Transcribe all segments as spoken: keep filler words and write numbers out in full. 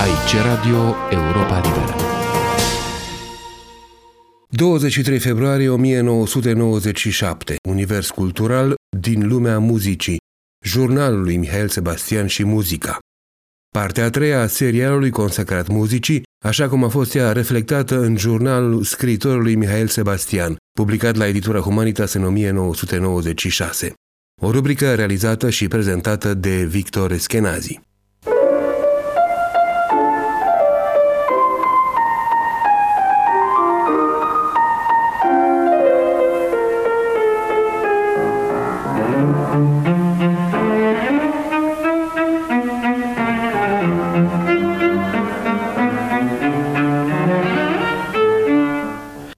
Aici Radio Europa Liberă. douăzeci și trei februarie o mie nouă sute nouăzeci și șapte. Univers cultural din lumea muzicii. Jurnalul lui Mihail Sebastian și muzica. Partea a treia a serialului consacrat muzicii, așa cum a fost ea reflectată în jurnalul scriitorului Mihail Sebastian, publicat la Editura Humanitas în o mie nouă sute nouăzeci și șase. O rubrică realizată și prezentată de Victor Eschenazi.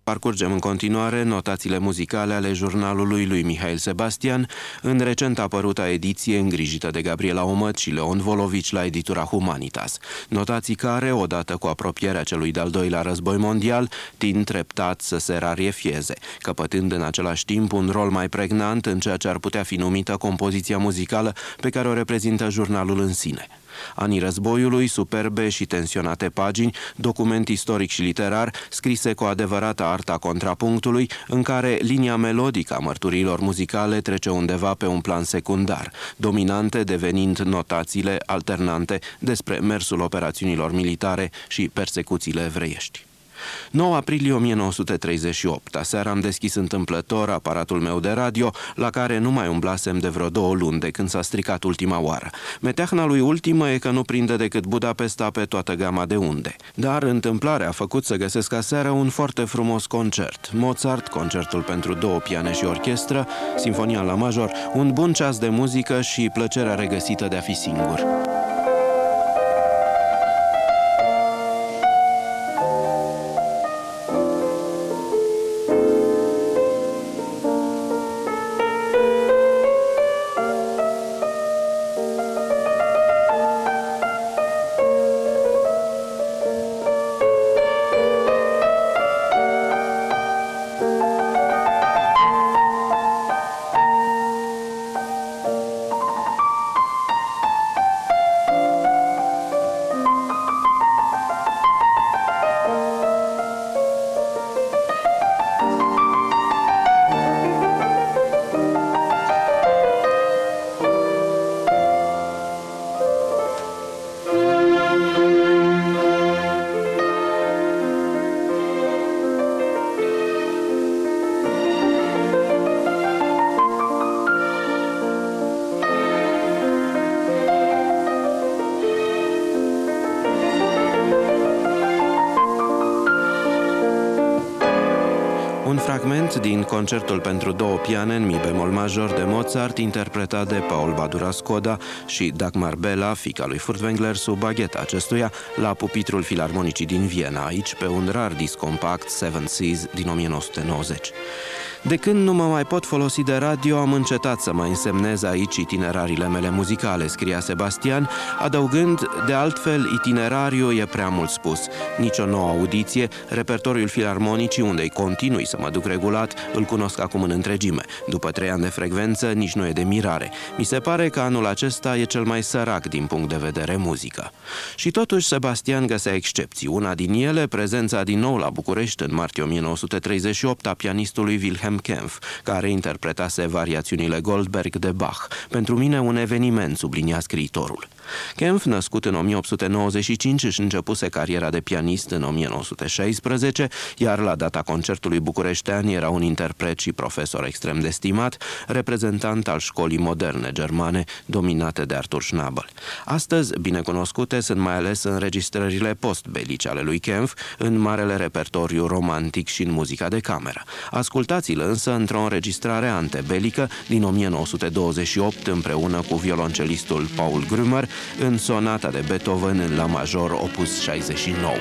Parcurgem în continuare notațiile muzicale ale jurnalului lui Mihail Sebastian, în recent apăruta ediție îngrijită de Gabriela Omăt și Leon Volovici la Editura Humanitas. Notații care, odată cu apropierea celui de-al doilea război mondial, tind treptat să se rarefieze, căpătând în același timp un rol mai pregnant în ceea ce ar putea fi numită compoziția muzicală pe care o reprezintă jurnalul în sine. Anii războiului, superbe și tensionate pagini, document istoric și literar, scrise cu adevărata arta contrapunctului, în care linia melodică a mărturilor muzicale trece undeva pe un plan secundar, dominante devenind notațiile alternante despre mersul operațiunilor militare și persecuțiile evreiești. nouă aprilie o mie nouă sute treizeci și opt, aseară am deschis întâmplător aparatul meu de radio, la care nu mai umblasem de vreo două luni de când s-a stricat ultima oară. Meteahna lui ultimă e că nu prinde decât Budapesta pe toată gama de unde. Dar întâmplarea a făcut să găsesc aseară un foarte frumos concert. Mozart, concertul pentru două piane și orchestră, simfonia la major, un bun ceas de muzică și plăcerea regăsită de a fi singur. Din concertul pentru două piane în mi bemol major de Mozart, interpretat de Paul Badura-Skoda și Dagmar Bella, fiica lui Furtwängler, sub bagheta acestuia la pupitrul Filarmonicii din Viena, aici pe un rar disc compact Seven Seas din o mie nouă sute nouăzeci. De când nu mă mai pot folosi de radio, am încetat să mai însemnez aici itinerariile mele muzicale, scria Sebastian, adăugând, de altfel, itinerariu e prea mult spus. Nici o nouă audiție, repertoriul Filarmonicii, unde-i continui să mă duc regulat, îl cunosc acum în întregime. După trei ani de frecvență, nici nu e de mirare. Mi se pare că anul acesta e cel mai sărac din punct de vedere muzică. Și totuși, Sebastian găsea excepții. Una din ele, prezența din nou la București, în martie o mie nouă sute treizeci și opt, a pianistului Wilhelm Kempff, care interpretase variațiunile Goldberg de Bach. Pentru mine un eveniment, sublinia scriitorul. Kempff, născut în o mie opt sute nouăzeci și cinci, își începuse cariera de pianist în o mie nouă sute șaisprezece, iar la data concertului bucureștean era un interpret și profesor extrem de stimat, reprezentant al școlii moderne germane, dominate de Arthur Schnabel. Astăzi, binecunoscute sunt mai ales înregistrările post-belice ale lui Kempff în marele repertoriu romantic și în muzica de cameră. Ascultați-l însă într-o înregistrare antebelică din o mie nouă sute douăzeci și opt împreună cu violoncelistul Paul Grümmer, în sonata de Beethoven în la major opus șaizeci și nouă.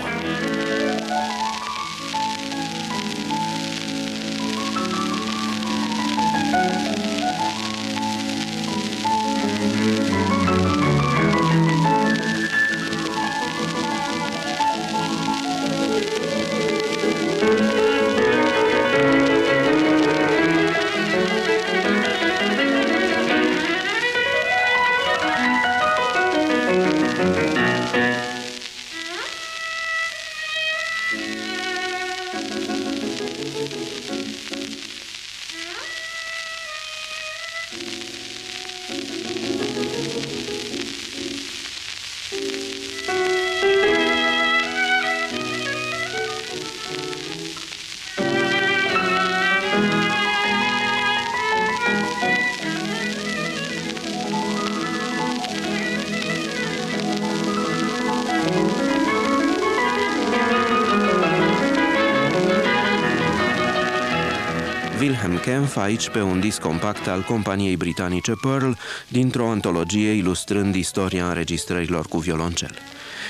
Wilhelm Kempff, aici pe un disc compact al companiei britanice Pearl, dintr-o antologie ilustrând istoria înregistrărilor cu violoncel.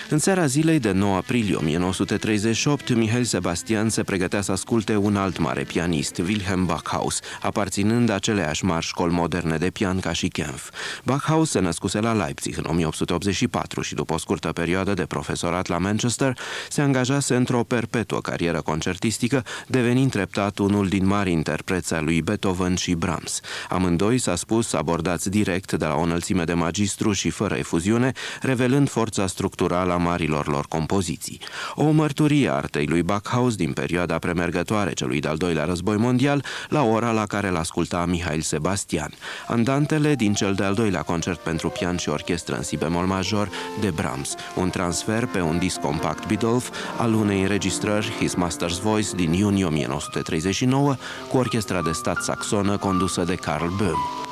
În seara zilei de nouă aprilie o mie nouă sute treizeci și opt, Mihail Sebastian se pregătea să asculte un alt mare pianist, Wilhelm Backhaus, aparținând aceleași mari școli moderne de pian ca și Kempff. Backhaus se născuse la Leipzig în o mie opt sute optzeci și patru și, după o scurtă perioadă de profesorat la Manchester, se angajase într-o perpetuă carieră concertistică, devenind treptat unul din mari interpreți ai lui Beethoven și Brahms. Amândoi, s-a spus, abordați direct de la o înălțime de magistru și fără efuziune, revelând forța structurală a marilor lor compoziții. O mărturie a artei lui Backhaus din perioada premergătoare celui de-al doilea război mondial, la ora la care l-asculta Mihail Sebastian, andantele din cel de-al doilea concert pentru pian și orchestră în si bemol major de Brahms, un transfer pe un disc compact Bidolf al unei înregistrări His Master's Voice din iunie o mie nouă sute treizeci și nouă cu orchestra de stat saxonă condusă de Carl Böhm.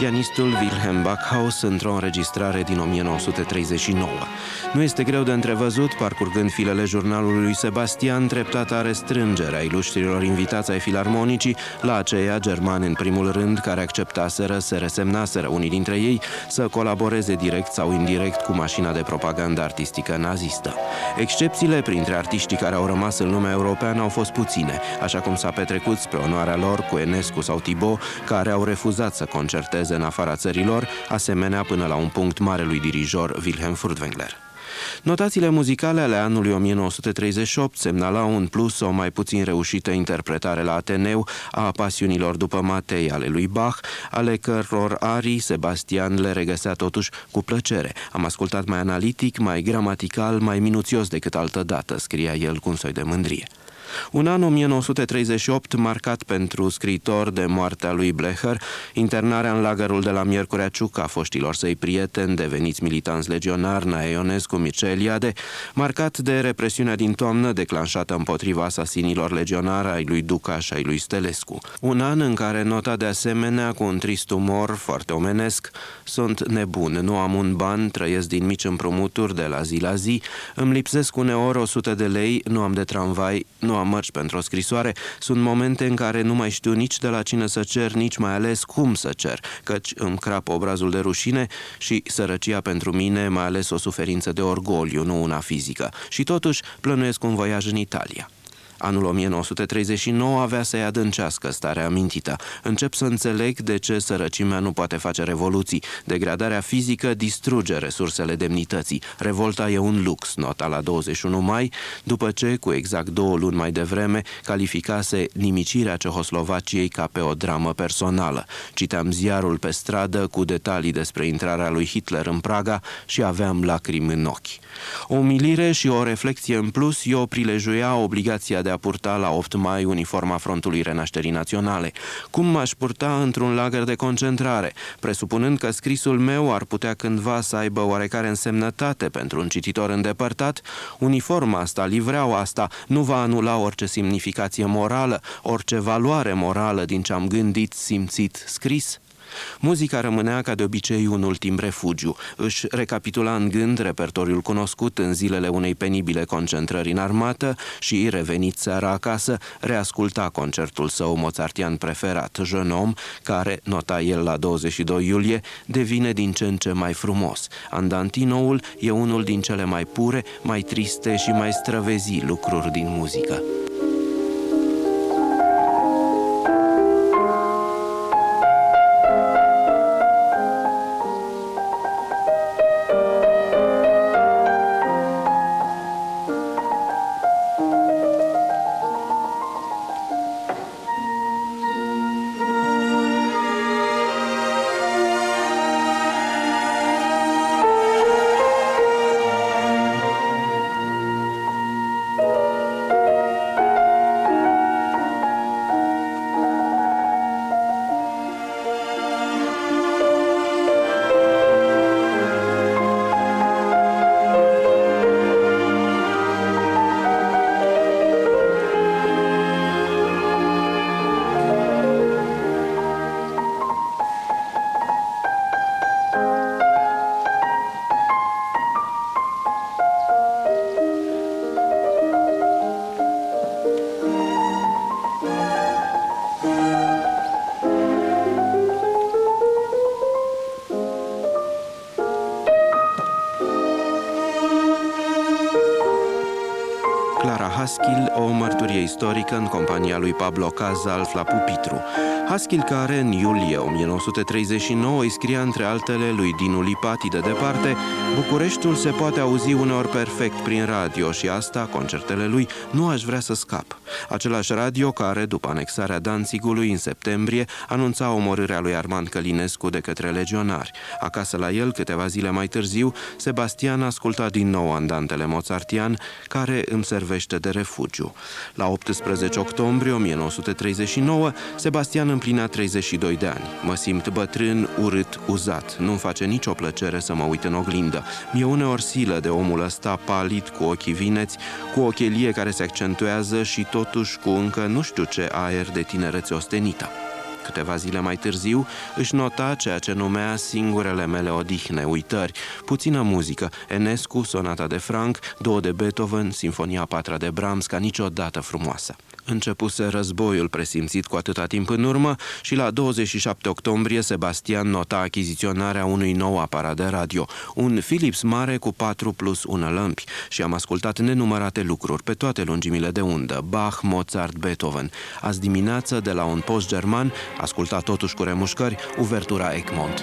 Pianistul Wilhelm Backhaus într-o înregistrare din o mie nouă sute treizeci și nouă. Nu este greu de întrevăzut, parcurgând filele jurnalului Sebastian, treptata restrângere a iluștrilor invitați ai filarmonicii, la aceia germani în primul rând, care acceptaseră, se resemnaseră unii dintre ei, să colaboreze direct sau indirect cu mașina de propagandă artistică nazistă. Excepțiile printre artiștii care au rămas în lumea europeană au fost puține, așa cum s-a petrecut spre onoarea lor cu Enescu sau Thibaud, care au refuzat să concerteze în afara țărilor, asemenea până la un punct marelui dirijor Wilhelm Furtwängler. Notațiile muzicale ale anului o mie nouă sute treizeci și opt semnalau în plus sau mai puțin reușită interpretare la Ateneu a pasiunilor după Matei ale lui Bach, ale căror arii Sebastian le regăsea totuși cu plăcere. Am ascultat mai analitic, mai gramatical, mai minuțios decât altădată, scria el cu un soi de mândrie. Un an o mie nouă sute treizeci și opt marcat pentru scriitor de moartea lui Blecher, internarea în lagărul de la Miercurea Ciuc a foștilor săi prieteni, deveniți militanți legionari, Nae Ionescu, Mircea Eliade, marcat de represiunea din toamnă declanșată împotriva asasinilor legionari ai lui Duca și ai lui Stelescu. Un an în care nota de asemenea cu un trist umor foarte omenesc: sunt nebun, nu am un ban, trăiesc din mici împrumuturi de la zi la zi, îmi lipsesc uneori o sută de lei, nu am de tramvai, nu am mărci pentru o scrisoare, sunt momente în care nu mai știu nici de la cine să cer, nici mai ales cum să cer, căci îmi crapă obrazul de rușine și sărăcia pentru mine, mai ales o suferință de orgoliu, nu una fizică. Și totuși plănuiesc un voiaj în Italia. Anul o mie nouă sute treizeci și nouă avea să-i adâncească starea amintită. Încep să înțeleg de ce sărăcimea nu poate face revoluții. Degradarea fizică distruge resursele demnității. Revolta e un lux, nota la douăzeci și unu mai, după ce, cu exact două luni mai devreme, calificase nimicirea Cehoslovaciei ca pe o dramă personală. Citeam ziarul pe stradă cu detalii despre intrarea lui Hitler în Praga și aveam lacrimi în ochi. O umilire și o reflecție în plus i-o prilejuia obligația de a purta la opt mai uniforma Frontului Renașterii Naționale. Cum m-aș purta într-un lagăr de concentrare, presupunând că scrisul meu ar putea cândva să aibă oarecare însemnătate pentru un cititor îndepărtat? Uniforma asta, livreaua asta, nu va anula orice semnificație morală, orice valoare morală din ce am gândit, simțit, scris? Muzica rămânea ca de obicei un ultim refugiu. Își recapitula în gând repertoriul cunoscut în zilele unei penibile concentrări în armată și, revenit seara acasă, reasculta concertul său mozartian preferat, Jeune Homme, care, nota el la douăzeci și doi iulie, devine din ce în ce mai frumos. Andantinoul e unul din cele mai pure, mai triste și mai străvezi lucruri din muzică. Istorică în compania lui Pablo Casals la pupitru. Haskell, care în iulie o mie nouă sute treizeci și nouă îi scria între altele lui Dinu Lipati de departe: Bucureștiul se poate auzi uneori perfect prin radio și asta, concertele lui, nu aș vrea să scap. Același radio care, după anexarea Danțigului în septembrie, anunța omorârea lui Armand Călinescu de către legionari. Acasă la el, câteva zile mai târziu, Sebastian asculta din nou andantele mozartian, care îmi servește de refugiu. La optsprezece octombrie o mie nouă sute treizeci și nouă, Sebastian împlinea treizeci și doi de ani. Mă simt bătrân, urât, uzat. Nu-mi face nicio plăcere să mă uit în oglindă. Mi-e uneori silă de omul ăsta palid, cu ochii vineți, cu ochelie care se accentuează și totuși cu încă nu știu ce aer de tinerețe ostenită. Câteva zile mai târziu își nota ceea ce numea singurele mele odihne, uitări, puțină muzică, Enescu, sonata de Franck, două de Beethoven, sinfonia a patra de Brahms, ca niciodată frumoasă. Începuse războiul presimțit cu atâta timp în urmă și la douăzeci și șapte octombrie Sebastian nota achiziționarea unui nou aparat de radio, un Philips mare cu patru plus unu lămpi, și am ascultat nenumărate lucruri pe toate lungimile de undă, Bach, Mozart, Beethoven. Azi dimineață, de la un post german, asculta totuși cu remușcări uvertura Egmont.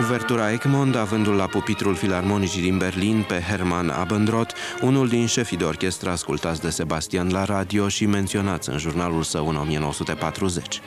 Uvertura Egmont, avându-l la pupitrul Filarmonicii din Berlin pe Hermann Abendroth, unul din șefii de orchestră ascultați de Sebastian la radio și menționați în jurnalul său în o mie nouă sute patruzeci.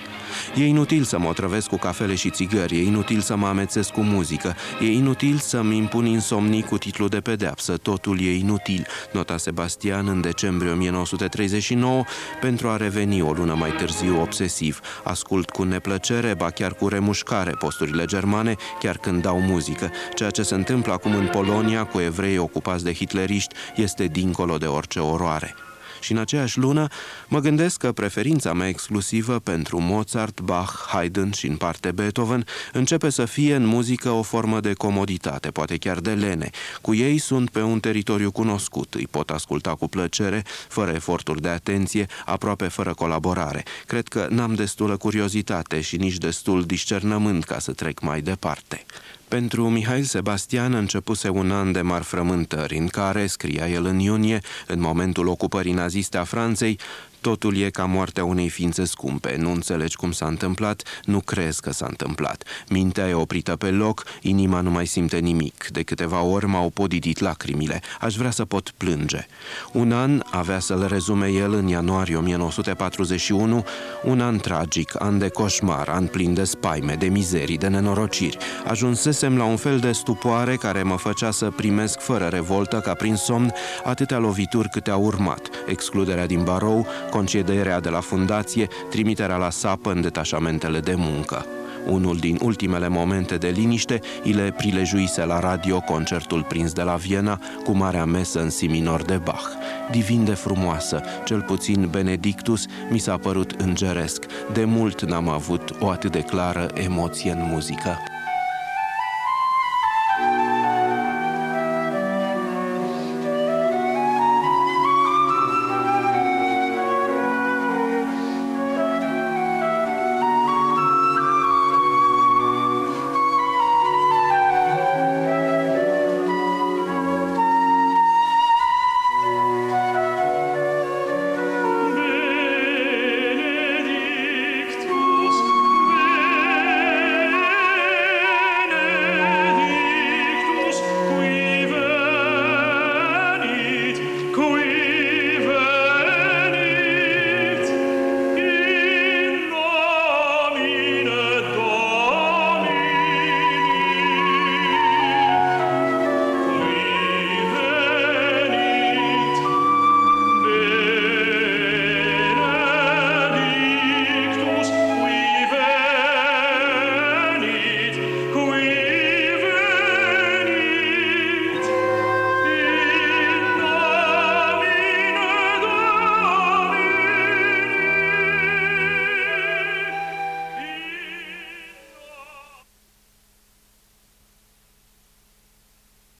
E inutil să mă otrăvesc cu cafele și țigări, e inutil să mă amețesc cu muzică, e inutil să-mi impun insomnii cu titlu de pedeapsă, totul e inutil, nota Sebastian în decembrie o mie nouă sute treizeci și nouă, pentru a reveni o lună mai târziu obsesiv. Ascult cu neplăcere, ba chiar cu remușcare, posturile germane, chiar când dau muzică. Ceea ce se întâmplă acum în Polonia cu evrei ocupați de hitleriști este dincolo de orice oroare. și în aceeași lună mă gândesc că preferința mea exclusivă pentru Mozart, Bach, Haydn și în parte Beethoven începe să fie în muzică o formă de comoditate, poate chiar de lene. Cu ei sunt pe un teritoriu cunoscut, îi pot asculta cu plăcere, fără eforturi de atenție, aproape fără colaborare. Cred că n-am destulă curiozitate și nici destul discernământ ca să trec mai departe. Pentru Mihail Sebastian începuse un an de mari frământări, în care, scria el în iunie, în momentul ocupării naziste a Franței, totul e ca moartea unei ființe scumpe. Nu înțelegi cum s-a întâmplat, nu crezi că s-a întâmplat. Mintea e oprită pe loc, inima nu mai simte nimic. De câteva ori m-au podidit lacrimile. Aș vrea să pot plânge. Un an avea să-l rezume el în ianuarie o mie nouă sute patruzeci și unu, un an tragic, an de coșmar, an plin de spaime, de mizerii, de nenorociri. Ajunsesem la un fel de stupoare care mă făcea să primesc fără revoltă, ca prin somn, atâtea lovituri câte au urmat. Excluderea din barou, concedierea de la fundație, trimiterea la sapă în detașamentele de muncă. Unul din ultimele momente de liniște îi le prilejuise la radio concertul prins de la Viena cu marea mesă în si minor de Bach. Divin de frumoasă, cel puțin Benedictus, mi s-a părut îngeresc. De mult n-am avut o atât de clară emoție în muzică.